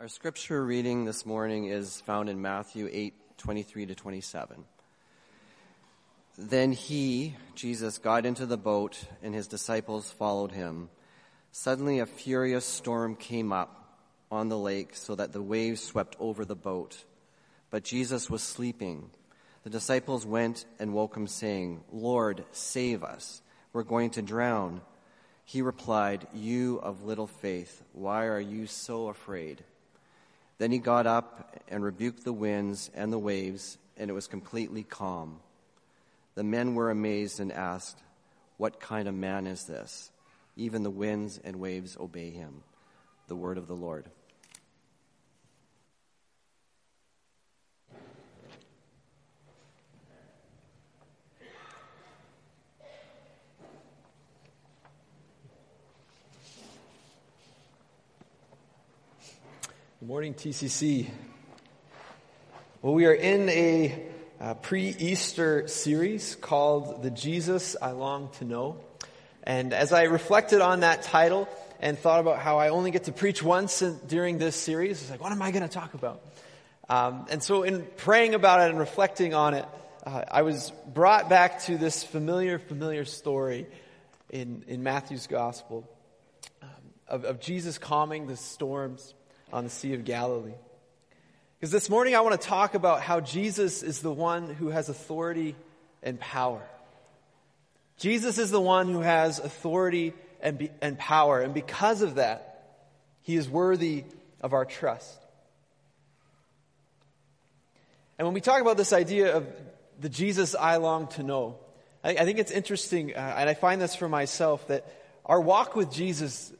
Our scripture reading this morning is found in Matthew 8:23-27. Then he, Jesus, got into the boat, and his disciples followed him. Suddenly a furious storm came up on the lake so that the waves swept over the boat. But Jesus was sleeping. The disciples went and woke him, saying, "Lord, save us. We're going to drown." He replied, "You of little faith, why are you so afraid?" Then he got up and rebuked the winds and the waves, and it was completely calm. The men were amazed and asked, "What kind of man is this? Even the winds and waves obey him." The word of the Lord. Good morning, TCC. Well, we are in a pre-Easter series called The Jesus I Long to Know. And as I reflected on that title and thought about how I only get to preach once during this series, I was like, what am I going to talk about? And so in praying about it and reflecting on it, I was brought back to this familiar story in Matthew's Gospel of Jesus calming the storms on the Sea of Galilee. Because this morning I want to talk about how Jesus is the one who has authority and power. Jesus is the one who has authority and power. And because of that, he is worthy of our trust. And when we talk about this idea of the Jesus I long to know, I think it's interesting, and I find this for myself, that our walk with Jesus,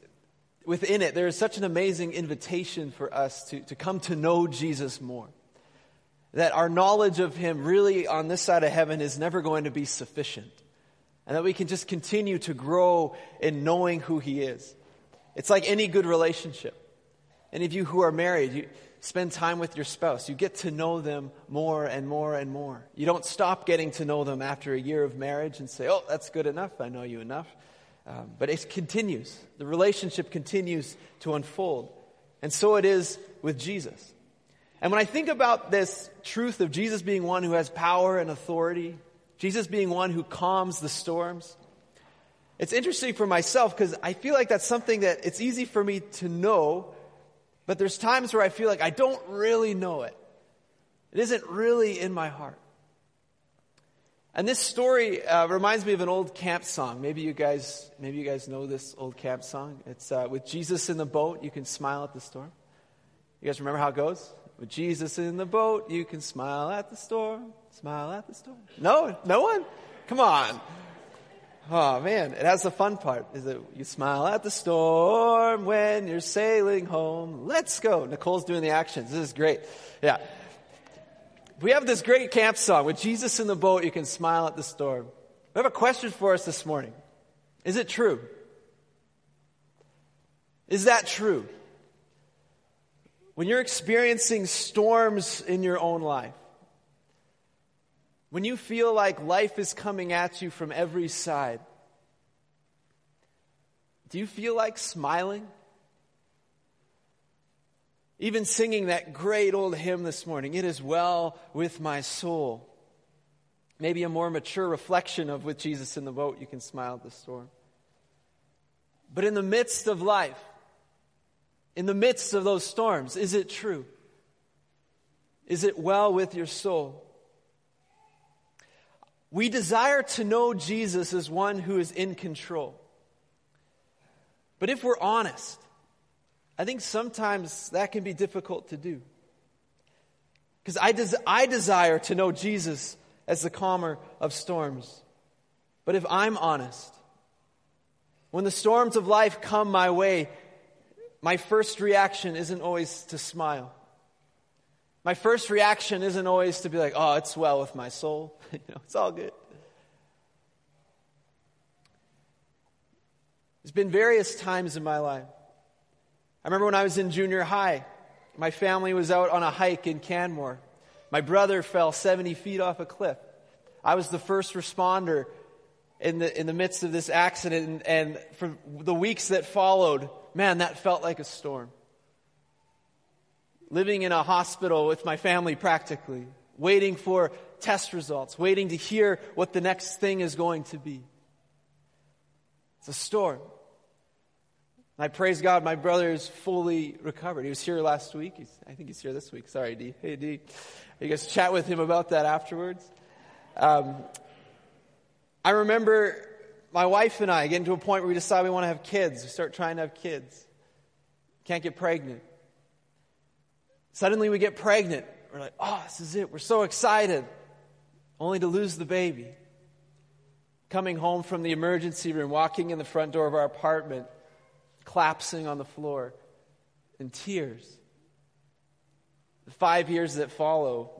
within it, there is such an amazing invitation for us to come to know Jesus more. That our knowledge of him really on this side of heaven is never going to be sufficient. And that we can just continue to grow in knowing who he is. It's like any good relationship. Any of you who are married, you spend time with your spouse. You get to know them more and more and more. You don't stop getting to know them after a year of marriage and say, "Oh, that's good enough. I know you enough." But it continues. The relationship continues to unfold. And so it is with Jesus. And when I think about this truth of Jesus being one who has power and authority, Jesus being one who calms the storms, it's interesting for myself because I feel like that's something that it's easy for me to know, but there's times where I feel like I don't really know it. It isn't really in my heart. And this story reminds me of an old camp song. Maybe you guys know this old camp song. It's with Jesus in the boat, you can smile at the storm. You guys remember how it goes? With Jesus in the boat, you can smile at the storm. Smile at the storm. No? No one? Come on. Oh, man. It has the fun part. Is that you smile at the storm when you're sailing home. Let's go. Nicole's doing the actions. This is great. Yeah. We have this great camp song. With Jesus in the boat, you can smile at the storm. We have a question for us this morning. Is it true? Is that true? When you're experiencing storms in your own life, when you feel like life is coming at you from every side, do you feel like smiling? Even singing that great old hymn this morning, "It is well with my soul." Maybe a more mature reflection of with Jesus in the boat, you can smile at the storm. But in the midst of life, in the midst of those storms, is it true? Is it well with your soul? We desire to know Jesus as one who is in control. But if we're honest, I think sometimes that can be difficult to do. Because I desire to know Jesus as the calmer of storms. But if I'm honest, when the storms of life come my way, my first reaction isn't always to smile. My first reaction isn't always to be like, "Oh, it's well with my soul." It's all good. There's been various times in my life. I remember when I was in junior high, my family was out on a hike in Canmore. My brother fell 70 feet off a cliff. I was the first responder in the midst of this accident, and for the weeks that followed, man, that felt like a storm. living in a hospital with my family practically, waiting for test results, waiting to hear what the next thing is going to be. It's a storm. And I praise God, my brother is fully recovered. He was here last week. I think he's here this week. Sorry, D. Hey, D. You guys chat with him about that afterwards. I remember my wife and I getting to a point where we decide we want to have kids. We start trying to have kids. Can't get pregnant. Suddenly we get pregnant. We're like, oh, this is it. We're so excited. Only to lose the baby. Coming home from the emergency room, walking in the front door of our apartment, collapsing on the floor in tears. The 5 years that follow,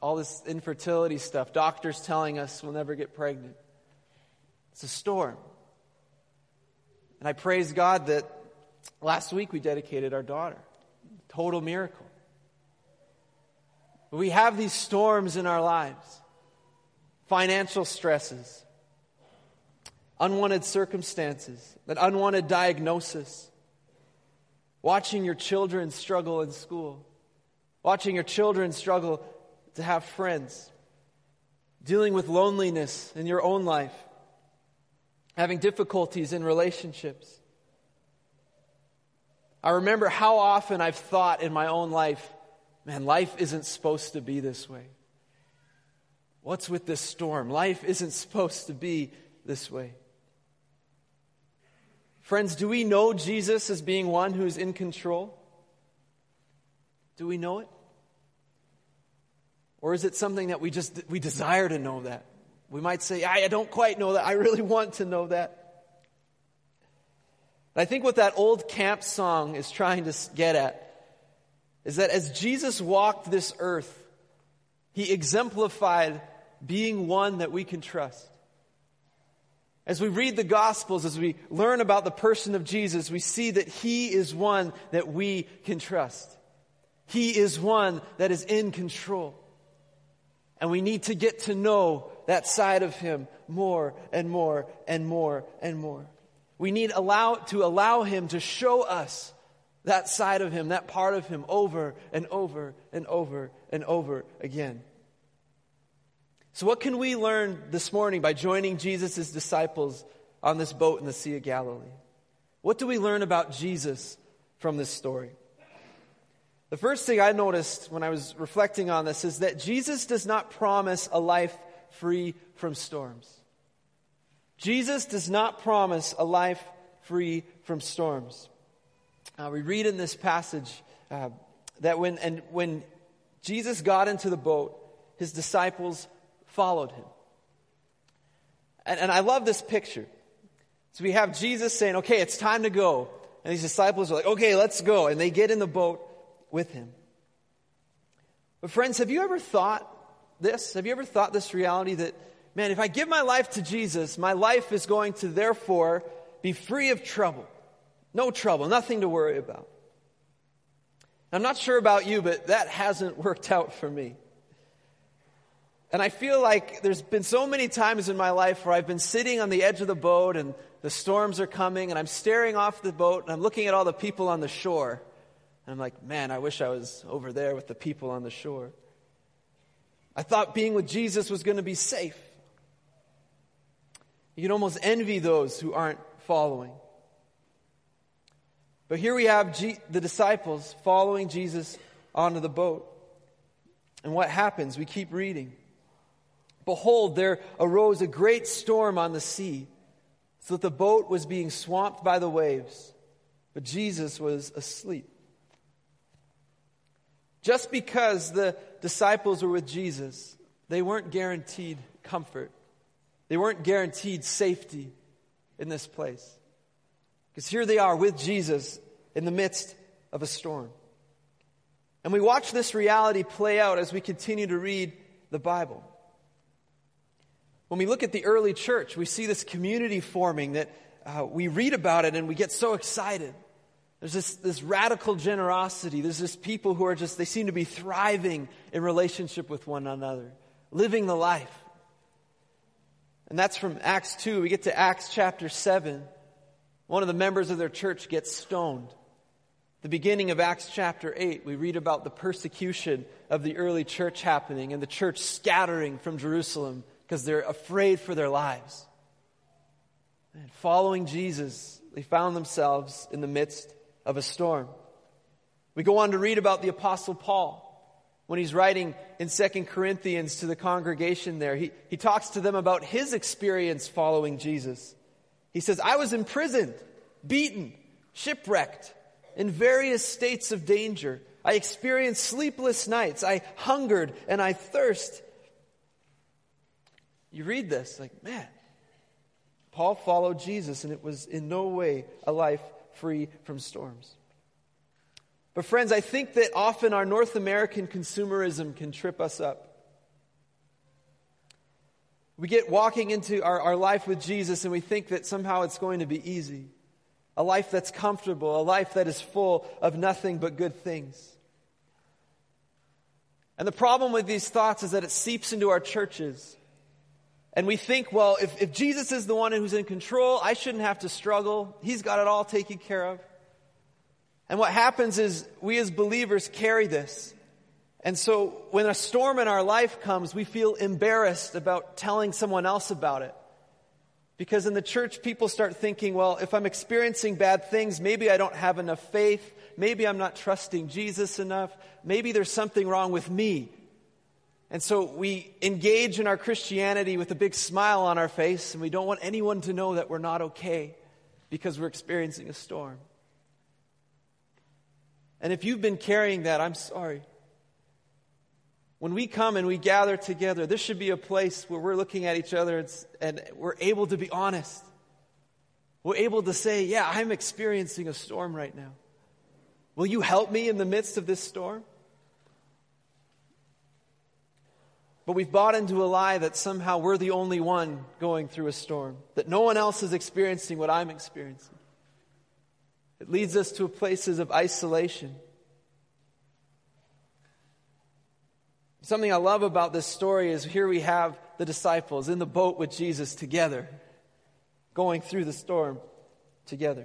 all this infertility stuff, doctors telling us we'll never get pregnant. It's a storm. And I praise God that last week we dedicated our daughter. Total miracle. But we have these storms in our lives. Financial stresses. Unwanted circumstances. That unwanted diagnosis. Watching your children struggle in school. Watching your children struggle to have friends. Dealing with loneliness in your own life. Having difficulties in relationships. I remember how often I've thought in my own life, man, life isn't supposed to be this way. What's with this storm? Life isn't supposed to be this way. Friends, do we know Jesus as being one who's in control? Do we know it? Or is it something that we desire to know that? We might say, I don't quite know that. I really want to know that. I think what that old camp song is trying to get at is that as Jesus walked this earth, he exemplified being one that we can trust. As we read the Gospels, as we learn about the person of Jesus, we see that he is one that we can trust. He is one that is in control. And we need to get to know that side of him more and more and more and more. We need to allow him to show us that side of him, that part of him, over and over and over and over again. So what can we learn this morning by joining Jesus' disciples on this boat in the Sea of Galilee? What do we learn about Jesus from this story? The first thing I noticed when I was reflecting on this is that Jesus does not promise a life free from storms. Jesus does not promise a life free from storms. We read in this passage that when Jesus got into the boat, his disciples followed him. And I love this picture. So we have Jesus saying, okay, it's time to go. And these disciples are like, okay, let's go. And they get in the boat with him. But friends, have you ever thought this? Have you ever thought this reality that, man, if I give my life to Jesus, my life is going to therefore be free of trouble. No trouble, nothing to worry about. I'm not sure about you, but that hasn't worked out for me. And I feel like there's been so many times in my life where I've been sitting on the edge of the boat and the storms are coming and I'm staring off the boat and I'm looking at all the people on the shore. And I'm like, man, I wish I was over there with the people on the shore. I thought being with Jesus was going to be safe. You can almost envy those who aren't following. But here we have the disciples following Jesus onto the boat. And what happens? We keep reading. Behold, there arose a great storm on the sea, so that the boat was being swamped by the waves, but Jesus was asleep. Just because the disciples were with Jesus, they weren't guaranteed comfort. They weren't guaranteed safety in this place. Because here they are with Jesus in the midst of a storm. And we watch this reality play out as we continue to read the Bible. When we look at the early church, we see this community forming that we read about it and we get so excited. There's this radical generosity. There's this people who are they seem to be thriving in relationship with one another, living the life. And that's from Acts 2. We get to Acts chapter 7. One of the members of their church gets stoned. The beginning of Acts chapter 8, we read about the persecution of the early church happening and the church scattering from Jerusalem because they're afraid for their lives. And following Jesus, they found themselves in the midst of a storm. We go on to read about the Apostle Paul when he's writing in 2 Corinthians to the congregation there. He talks to them about his experience following Jesus. He says, I was imprisoned, beaten, shipwrecked, in various states of danger. I experienced sleepless nights. I hungered and I thirst. You read this, like, man, Paul followed Jesus and it was in no way a life free from storms. But friends, I think that often our North American consumerism can trip us up. We get walking into our life with Jesus and we think that somehow it's going to be easy. A life that's comfortable, a life that is full of nothing but good things. And the problem with these thoughts is that it seeps into our churches. And we think, well, if Jesus is the one who's in control, I shouldn't have to struggle. He's got it all taken care of. And what happens is we as believers carry this. And so when a storm in our life comes, we feel embarrassed about telling someone else about it. Because in the church, people start thinking, well, if I'm experiencing bad things, maybe I don't have enough faith. Maybe I'm not trusting Jesus enough. Maybe there's something wrong with me. And so we engage in our Christianity with a big smile on our face, and we don't want anyone to know that we're not okay because we're experiencing a storm. And if you've been carrying that, I'm sorry. When we come and we gather together, this should be a place where we're looking at each other and we're able to be honest. We're able to say, yeah, I'm experiencing a storm right now. Will you help me in the midst of this storm? But we've bought into a lie that somehow we're the only one going through a storm, that no one else is experiencing what I'm experiencing. It leads us to places of isolation. Something I love about this story is here we have the disciples in the boat with Jesus together, going through the storm together.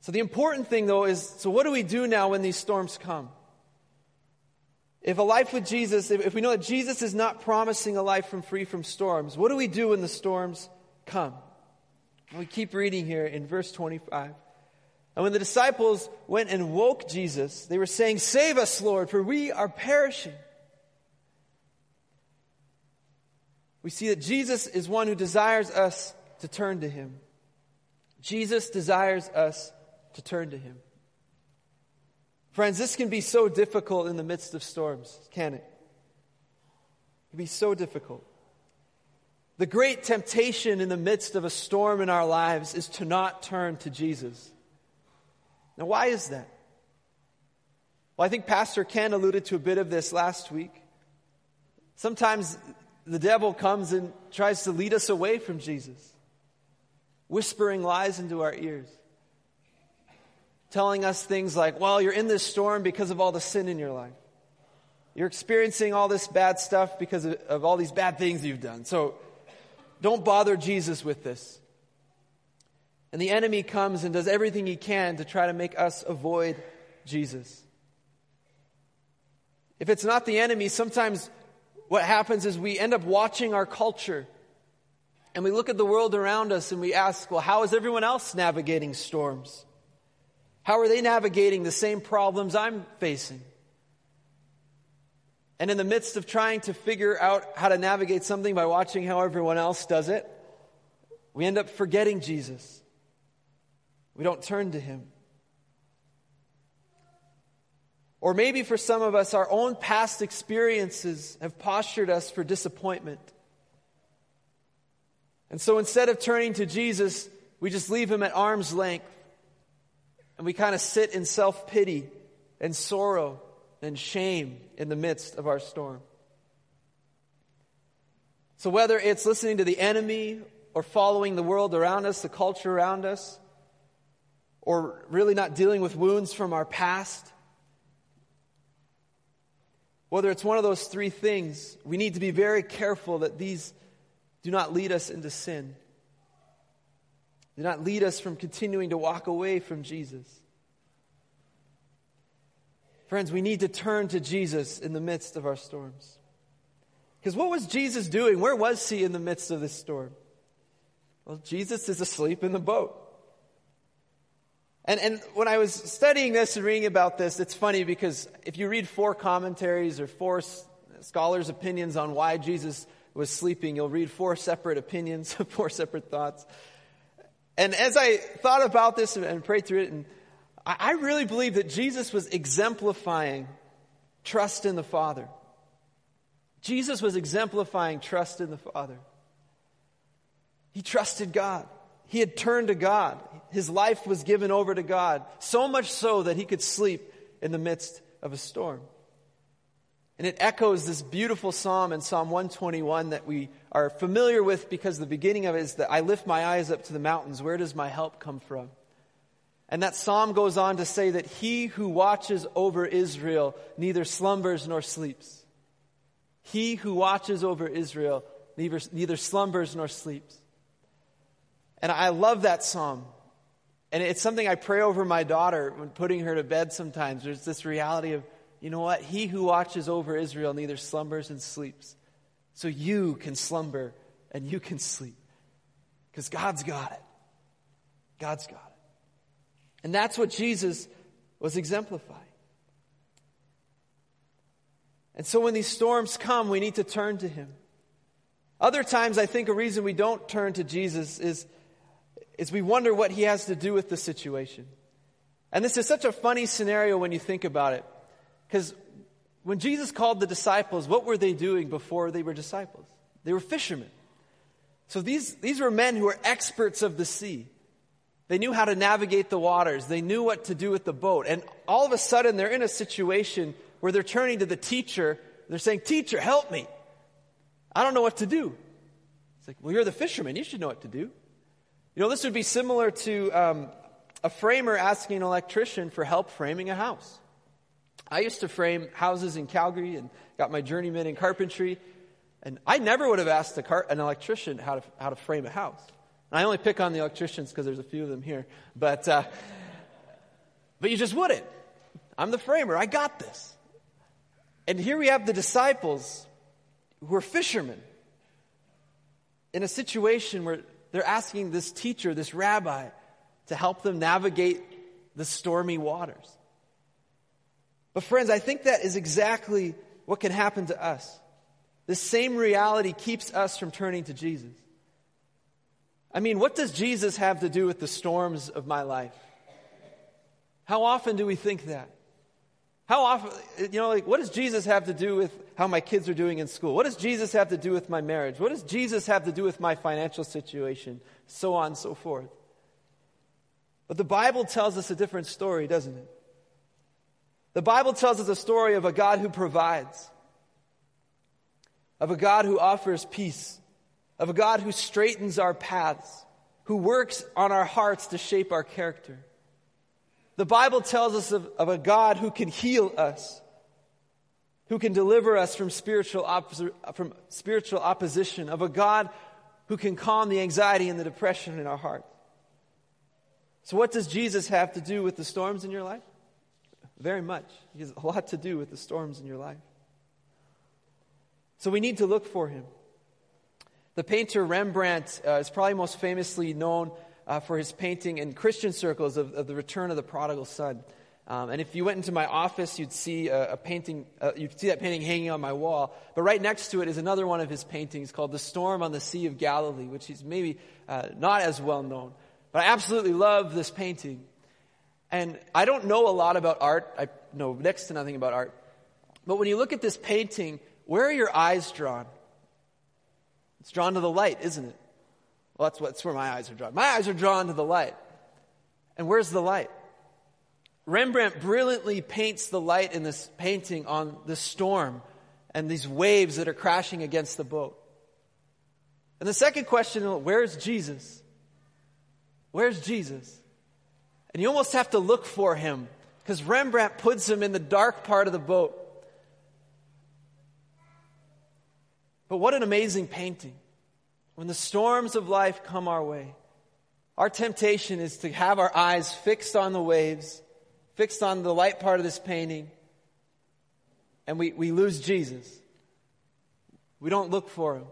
So the important thing, though, is, so what do we do now when these storms come? If a life with Jesus, if we know that Jesus is not promising a life free from storms, what do we do when the storms come? We keep reading here in verse 25. And when the disciples went and woke Jesus, they were saying, save us, Lord, for we are perishing. We see that Jesus is one who desires us to turn to him. Jesus desires us to turn to him. Friends, this can be so difficult in the midst of storms, can it? It can be so difficult. The great temptation in the midst of a storm in our lives is to not turn to Jesus. Now, why is that? Well, I think Pastor Ken alluded to a bit of this last week. Sometimes the devil comes and tries to lead us away from Jesus, whispering lies into our ears, telling us things like, well, you're in this storm because of all the sin in your life. You're experiencing all this bad stuff because of all these bad things you've done. So don't bother Jesus with this. And the enemy comes and does everything he can to try to make us avoid Jesus. If it's not the enemy, sometimes what happens is we end up watching our culture. And we look at the world around us and we ask, well, how is everyone else navigating storms? How are they navigating the same problems I'm facing? And in the midst of trying to figure out how to navigate something by watching how everyone else does it, we end up forgetting Jesus. We don't turn to him. Or maybe for some of us, our own past experiences have postured us for disappointment. And so instead of turning to Jesus, we just leave him at arm's length. And we kind of sit in self-pity and sorrow and shame in the midst of our storm. So whether it's listening to the enemy or following the world around us, the culture around us, or really not dealing with wounds from our past. Whether it's one of those three things, we need to be very careful that these do not lead us into sin. Do not lead us from continuing to walk away from Jesus. Friends, we need to turn to Jesus in the midst of our storms. Because what was Jesus doing? Where was he in the midst of this storm? Well, Jesus is asleep in the boat. And when I was studying this and reading about this, it's funny because if you read four commentaries or four scholars' opinions on why Jesus was sleeping, you'll read four separate opinions, four separate thoughts. And as I thought about this and prayed through it, and I really believe that Jesus was exemplifying trust in the Father. Jesus was exemplifying trust in the Father. He trusted God. He had turned to God. His life was given over to God, so much so that he could sleep in the midst of a storm. And it echoes this beautiful psalm in Psalm 121 that we are familiar with because the beginning of it is that I lift my eyes up to the mountains. Where does my help come from? And that psalm goes on to say that he who watches over Israel neither slumbers nor sleeps. He who watches over Israel neither slumbers nor sleeps. And I love that psalm. And it's something I pray over my daughter when putting her to bed sometimes. There's this reality of, you know what? He who watches over Israel neither slumbers and sleeps. So you can slumber and you can sleep. Because God's got it. God's got it. And that's what Jesus was exemplifying. And so when these storms come, we need to turn to him. Other times, I think a reason we don't turn to Jesus is we wonder what he has to do with the situation. And this is such a funny scenario when you think about it. Because when Jesus called the disciples, what were they doing before they were disciples? They were fishermen. So these were men who were experts of the sea. They knew how to navigate the waters. They knew what to do with the boat. And all of a sudden, they're in a situation where they're turning to the teacher. They're saying, "Teacher, help me. I don't know what to do." It's like, well, you're the fisherman. You should know what to do. You know, this would be similar to a framer asking an electrician for help framing a house. I used to frame houses in Calgary and got my journeyman in carpentry. And I never would have asked an electrician how to frame a house. And I only pick on the electricians because there's a few of them here. But you just wouldn't. I'm the framer. I got this. And here we have the disciples who are fishermen in a situation where they're asking this teacher, this rabbi, to help them navigate the stormy waters. But friends, I think that is exactly what can happen to us. This same reality keeps us from turning to Jesus. I mean, what does Jesus have to do with the storms of my life? How often do we think that? How often, what does Jesus have to do with how my kids are doing in school? What does Jesus have to do with my marriage? What does Jesus have to do with my financial situation? So on and so forth. But the Bible tells us a different story, doesn't it? The Bible tells us a story of a God who provides, of a God who offers peace, of a God who straightens our paths, who works on our hearts to shape our character. The Bible tells us of a God who can heal us, who can deliver us from spiritual opposition, of a God who can calm the anxiety and the depression in our heart. So what does Jesus have to do with the storms in your life? Very much. He has a lot to do with the storms in your life. So we need to look for him. The painter Rembrandt is probably most famously known for his painting in Christian circles of the Return of the Prodigal Son. And if you went into my office, you'd see a painting. You'd see that painting hanging on my wall. But right next to it is another one of his paintings called The Storm on the Sea of Galilee, which is maybe not as well known. But I absolutely love this painting. And I don't know a lot about art. I know next to nothing about art. But when you look at this painting, where are your eyes drawn? It's drawn to the light, isn't it? Well, that's where my eyes are drawn. My eyes are drawn to the light. And where's the light? Rembrandt brilliantly paints the light in this painting on the storm and these waves that are crashing against the boat. And the second question, where's Jesus? Where's Jesus? And you almost have to look for him because Rembrandt puts him in the dark part of the boat. But what an amazing painting. When the storms of life come our way, our temptation is to have our eyes fixed on the waves, fixed on the light part of this painting, and we lose Jesus. We don't look for him.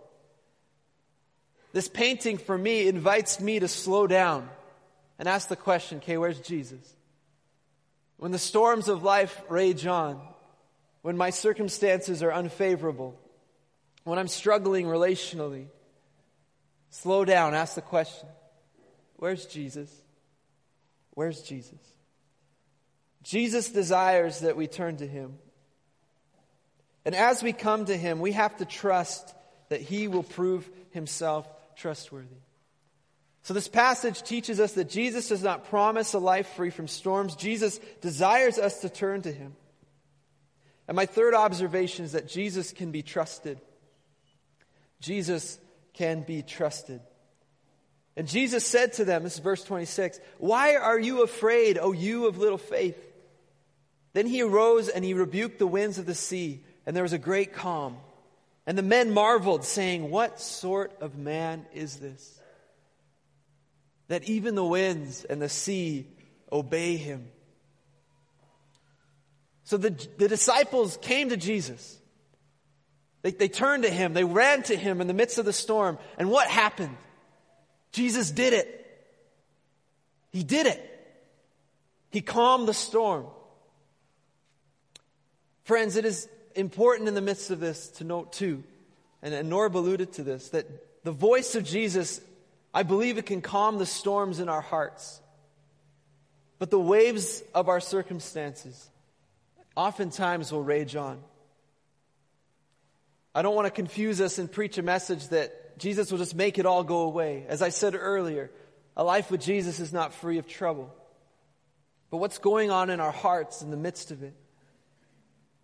This painting for me invites me to slow down and ask the question, okay, where's Jesus? When the storms of life rage on, when my circumstances are unfavorable, when I'm struggling relationally, slow down, ask the question, where's Jesus? Where's Jesus? Jesus desires that we turn to him. And as we come to him, we have to trust that he will prove himself trustworthy. So this passage teaches us that Jesus does not promise a life free from storms. Jesus desires us to turn to him. And my third observation is that Jesus can be trusted. Jesus can be trusted. And Jesus said to them, this is verse 26, "Why are you afraid, O you of little faith?" Then he arose and he rebuked the winds of the sea, and there was a great calm. And the men marveled, saying, "What sort of man is this, that even the winds and the sea obey him?" So the disciples came to Jesus. They turned to him. They ran to him in the midst of the storm. And what happened? Jesus did it. He did it. He calmed the storm. Friends, it is important in the midst of this to note too, and Norb alluded to this, that the voice of Jesus, I believe it can calm the storms in our hearts. But the waves of our circumstances oftentimes will rage on. I don't want to confuse us and preach a message that Jesus will just make it all go away. As I said earlier, a life with Jesus is not free of trouble. But what's going on in our hearts in the midst of it?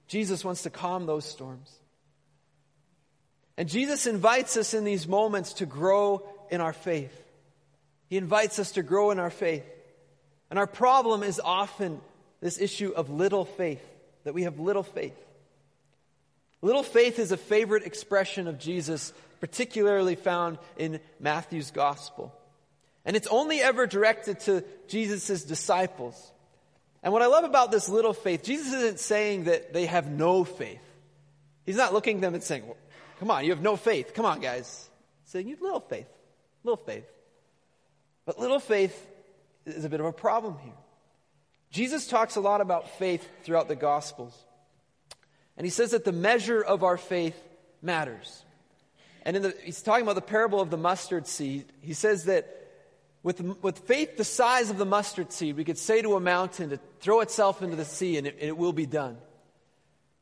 Jesus wants to calm those storms. And Jesus invites us in these moments to grow in our faith. He invites us to grow in our faith. And our problem is often this issue of little faith, that we have little faith. Little faith is a favorite expression of Jesus, particularly found in Matthew's gospel. And it's only ever directed to Jesus' disciples. And what I love about this little faith, Jesus isn't saying that they have no faith. He's not looking at them and saying, well, come on, you have no faith. Come on, guys. He's saying, you have little faith. Little faith. But little faith is a bit of a problem here. Jesus talks a lot about faith throughout the Gospels. And he says that the measure of our faith matters. And he's talking about the parable of the mustard seed. He says that with faith the size of the mustard seed, we could say to a mountain to throw itself into the sea and it will be done.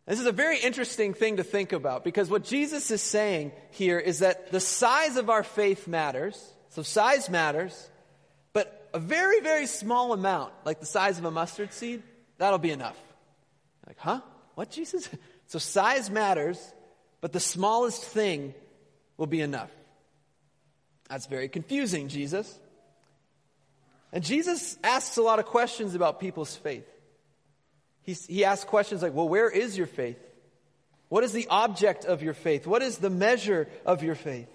This is a very interesting thing to think about, because what Jesus is saying here is that the size of our faith matters. So size matters, but a very, very small amount, like the size of a mustard seed, that'll be enough. Like, huh? What, Jesus? So size matters, but the smallest thing will be enough. That's very confusing, Jesus. And Jesus asks a lot of questions about people's faith. He asks questions like, well, where is your faith? What is the object of your faith? What is the measure of your faith?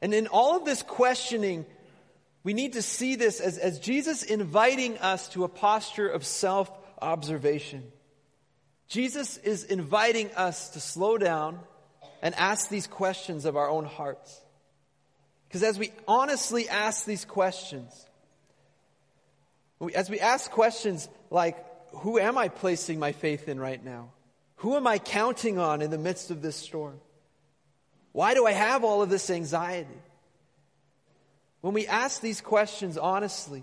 And in all of this questioning, we need to see this as Jesus inviting us to a posture of self-observation. Jesus is inviting us to slow down and ask these questions of our own hearts. Because as we honestly ask these questions, as we ask questions like, who am I placing my faith in right now? Who am I counting on in the midst of this storm? Why do I have all of this anxiety? When we ask these questions honestly,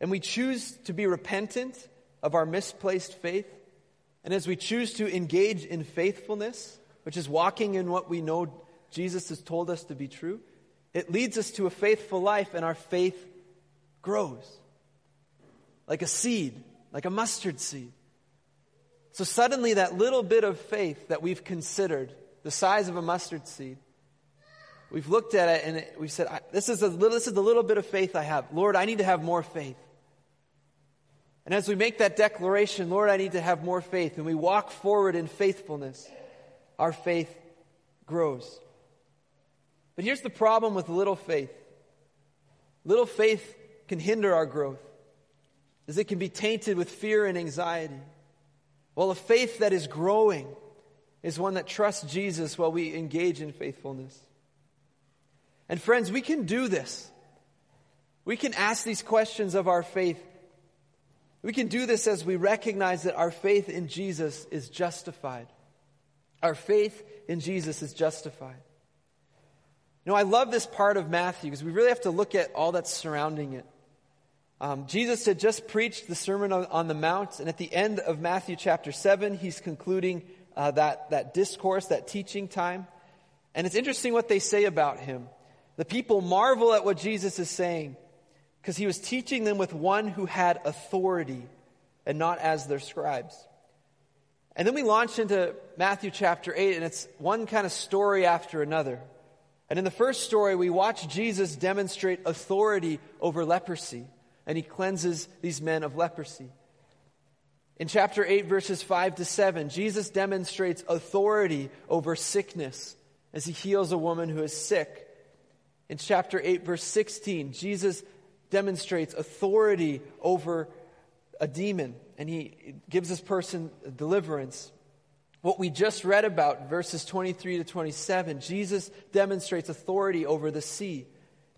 and we choose to be repentant of our misplaced faith, and as we choose to engage in faithfulness, which is walking in what we know Jesus has told us to be true, it leads us to a faithful life, and our faith grows. Like a seed, like a mustard seed. So suddenly that little bit of faith that we've considered, the size of a mustard seed, we've looked at it and we've said, this is the little bit of faith I have. Lord, I need to have more faith. And as we make that declaration, Lord, I need to have more faith, and we walk forward in faithfulness, our faith grows. But here's the problem with little faith. Little faith can hinder our growth, as it can be tainted with fear and anxiety. Well, a faith that is growing is one that trusts Jesus while we engage in faithfulness. And friends, we can do this. We can ask these questions of our faith. We can do this as we recognize that our faith in Jesus is justified. Our faith in Jesus is justified. You know, I love this part of Matthew because we really have to look at all that's surrounding it. Jesus had just preached the Sermon on the Mount, and at the end of Matthew chapter 7, he's concluding that discourse, that teaching time. And it's interesting what they say about him. The people marvel at what Jesus is saying because he was teaching them with one who had authority and not as their scribes. And then we launch into Matthew chapter 8, and it's one kind of story after another. And in the first story, we watch Jesus demonstrate authority over leprosy. And he cleanses these men of leprosy. In chapter 8, verses 5 to 7, Jesus demonstrates authority over sickness as he heals a woman who is sick. In chapter 8, verse 16, Jesus demonstrates authority over a demon, and he gives this person deliverance. What we just read about, verses 23 to 27, Jesus demonstrates authority over the sea.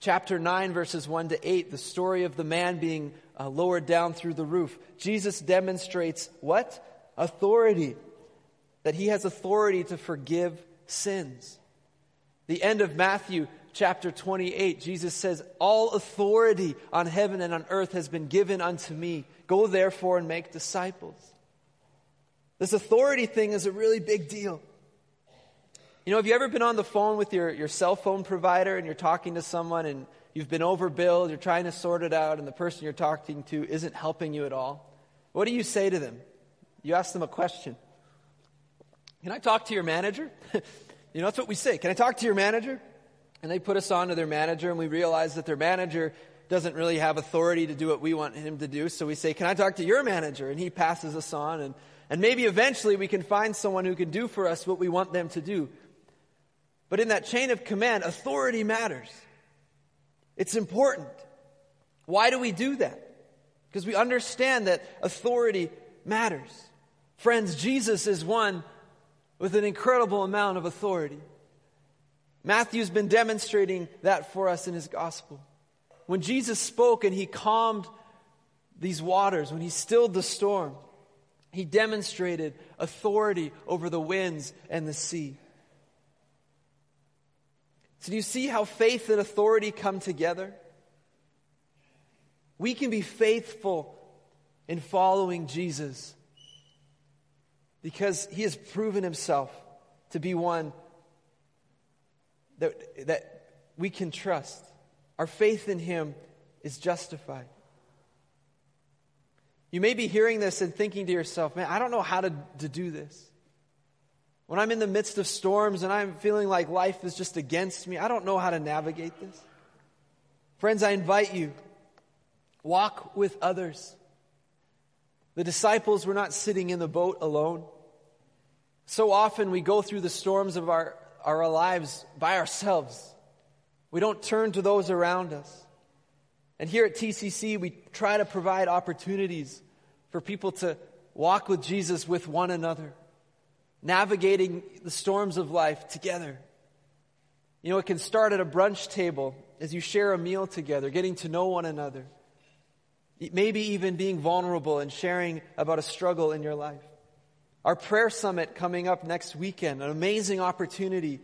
Chapter 9, verses 1 to 8, the story of the man being lowered down through the roof. Jesus demonstrates what? Authority. That he has authority to forgive sins. The end of Matthew chapter 28, Jesus says, "All authority on heaven and on earth has been given unto me. Go therefore and make disciples." This authority thing is a really big deal. You know, have you ever been on the phone with your cell phone provider and you're talking to someone and you've been overbilled, you're trying to sort it out, and the person you're talking to isn't helping you at all? What do you say to them? You ask them a question. "Can I talk to your manager?" You know, that's what we say. "Can I talk to your manager?" And they put us on to their manager, and we realize that their manager doesn't really have authority to do what we want him to do. So we say, "Can I talk to your manager?" And he passes us on. And maybe eventually we can find someone who can do for us what we want them to do. But in that chain of command, authority matters. It's important. Why do we do that? Because we understand that authority matters. Friends, Jesus is one with an incredible amount of authority. Matthew's been demonstrating that for us in his gospel. When Jesus spoke and he calmed these waters, when he stilled the storm, he demonstrated authority over the winds and the sea. So do you see how faith and authority come together? We can be faithful in following Jesus because he has proven himself to be one that we can trust. Our faith in him is justified. You may be hearing this and thinking to yourself, "Man, I don't know how to do this. When I'm in the midst of storms and I'm feeling like life is just against me, I don't know how to navigate this." Friends, I invite you, walk with others. The disciples were not sitting in the boat alone. So often we go through the storms of our lives by ourselves. We don't turn to those around us. And here at TCC, we try to provide opportunities for people to walk with Jesus with one another, navigating the storms of life together. You know, it can start at a brunch table as you share a meal together, getting to know one another. Maybe even being vulnerable and sharing about a struggle in your life. Our prayer summit coming up next weekend, an amazing opportunity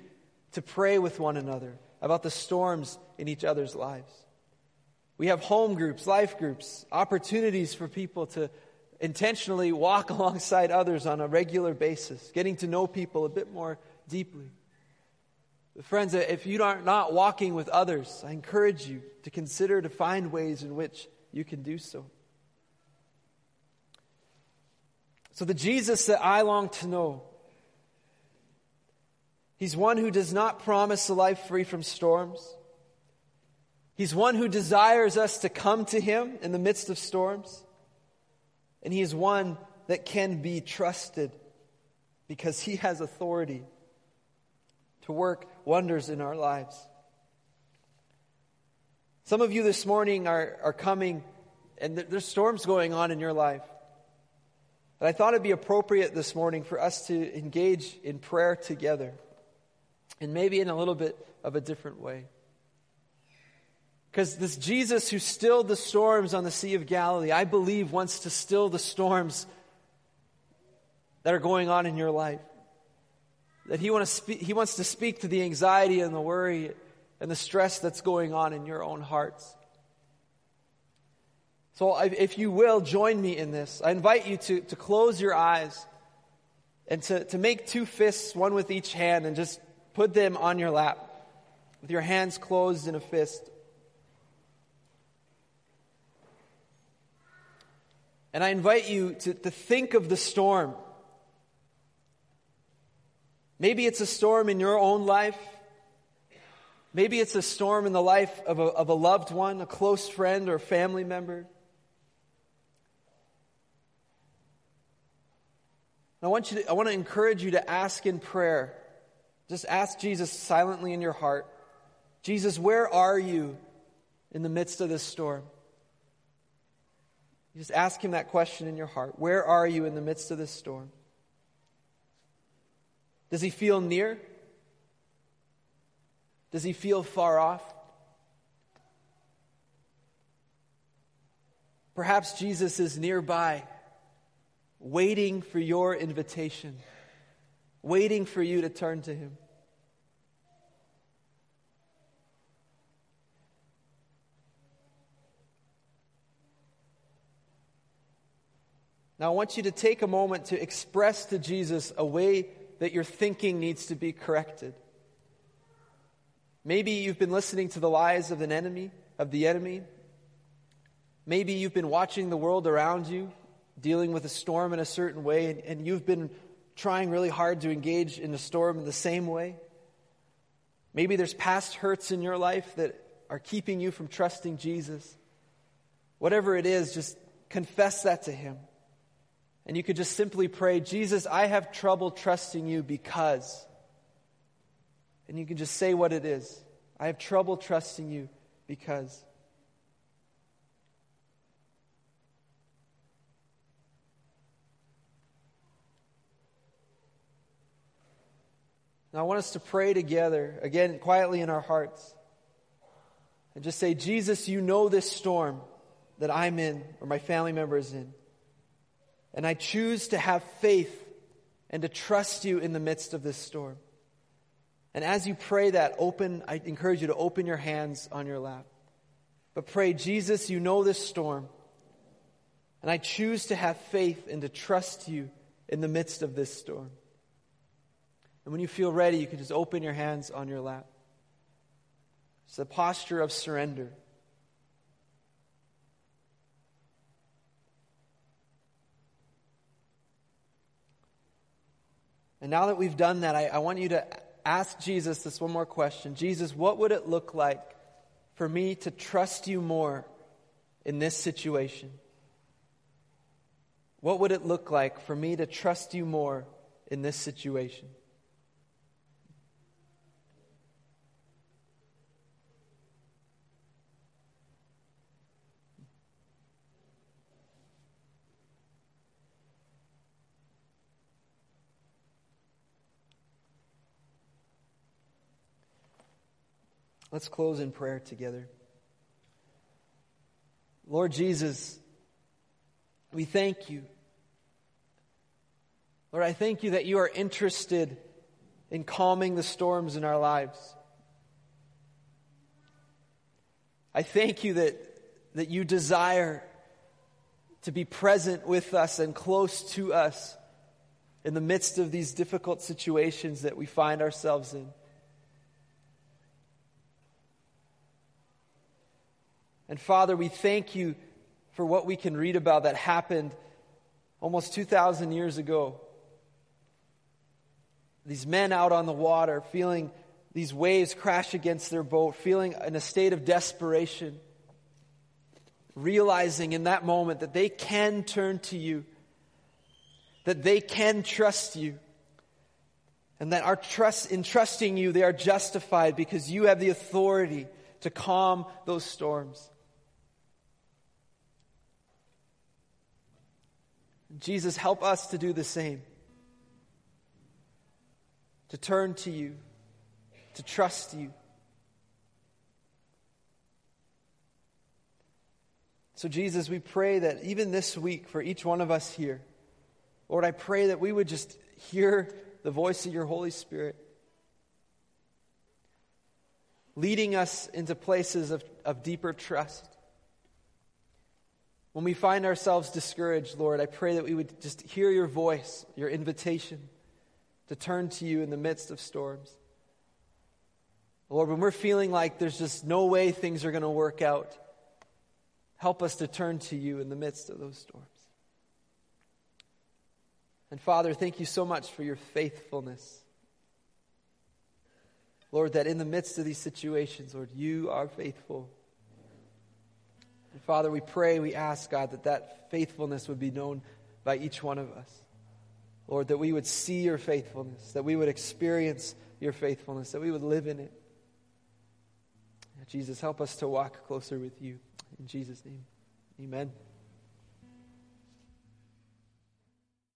to pray with one another about the storms in each other's lives. We have home groups, life groups, opportunities for people to intentionally walk alongside others on a regular basis, getting to know people a bit more deeply. Friends, if you are not walking with others, I encourage you to consider to find ways in which you can do so. So the Jesus that I long to know, he's one who does not promise a life free from storms. He's one who desires us to come to him in the midst of storms. And he is one that can be trusted because he has authority to work wonders in our lives. Some of you this morning are coming and there's storms going on in your life. And I thought it'd be appropriate this morning for us to engage in prayer together, and maybe in a little bit of a different way. Because this Jesus who stilled the storms on the Sea of Galilee, I believe wants to still the storms that are going on in your life. That he wants to speak to the anxiety and the worry and the stress that's going on in your own hearts. So if you will, join me in this. I invite you to close your eyes and to make two fists, one with each hand, and just put them on your lap with your hands closed in a fist. And I invite you to think of the storm. Maybe it's a storm in your own life. Maybe it's a storm in the life of a loved one, a close friend or family member. I want to encourage you to ask in prayer. Just ask Jesus silently in your heart, Jesus, where are you in the midst of this storm? You just ask him that question in your heart. Where are you in the midst of this storm? Does he feel near? Does he feel far off? Perhaps Jesus is nearby, waiting for your invitation, waiting for you to turn to him. Now I want you to take a moment to express to Jesus a way that your thinking needs to be corrected. Maybe you've been listening to the lies of the enemy. Maybe you've been watching the world around you, dealing with a storm in a certain way, and you've been trying really hard to engage in the storm in the same way. Maybe there's past hurts in your life that are keeping you from trusting Jesus. Whatever it is, just confess that to him. And you could just simply pray, Jesus, I have trouble trusting you because... And you can just say what it is. I have trouble trusting you because. Now I want us to pray together, again, quietly in our hearts. And just say, Jesus, you know this storm that I'm in, or my family member is in. And I choose to have faith and to trust you in the midst of this storm. And as you pray that, I encourage you to open your hands on your lap. But pray, Jesus, you know this storm. And I choose to have faith and to trust you in the midst of this storm. And when you feel ready, you can just open your hands on your lap. It's the posture of surrender. And now that we've done that, I want you to ask Jesus this one more question. Jesus, what would it look like for me to trust you more in this situation? What would it look like for me to trust you more in this situation? Let's close in prayer together. Lord Jesus, we thank you. Lord, I thank you that you are interested in calming the storms in our lives. I thank you that you desire to be present with us and close to us in the midst of these difficult situations that we find ourselves in. And Father, we thank you for what we can read about that happened almost 2,000 years ago. These men out on the water, feeling these waves crash against their boat, feeling in a state of desperation, realizing in that moment that they can turn to you, that they can trust you, and that in trusting you, they are justified because you have the authority to calm those storms. Jesus, help us to do the same. To turn to you. To trust you. So Jesus, we pray that even this week for each one of us here, Lord, I pray that we would just hear the voice of your Holy Spirit leading us into places of deeper trust. When we find ourselves discouraged, Lord, I pray that we would just hear your voice, your invitation to turn to you in the midst of storms. Lord, when we're feeling like there's just no way things are going to work out, help us to turn to you in the midst of those storms. And Father, thank you so much for your faithfulness. Lord, that in the midst of these situations, Lord, you are faithful. And Father, we pray, we ask, God, that faithfulness would be known by each one of us. Lord, that we would see your faithfulness, that we would experience your faithfulness, that we would live in it. Jesus, help us to walk closer with you. In Jesus' name, amen.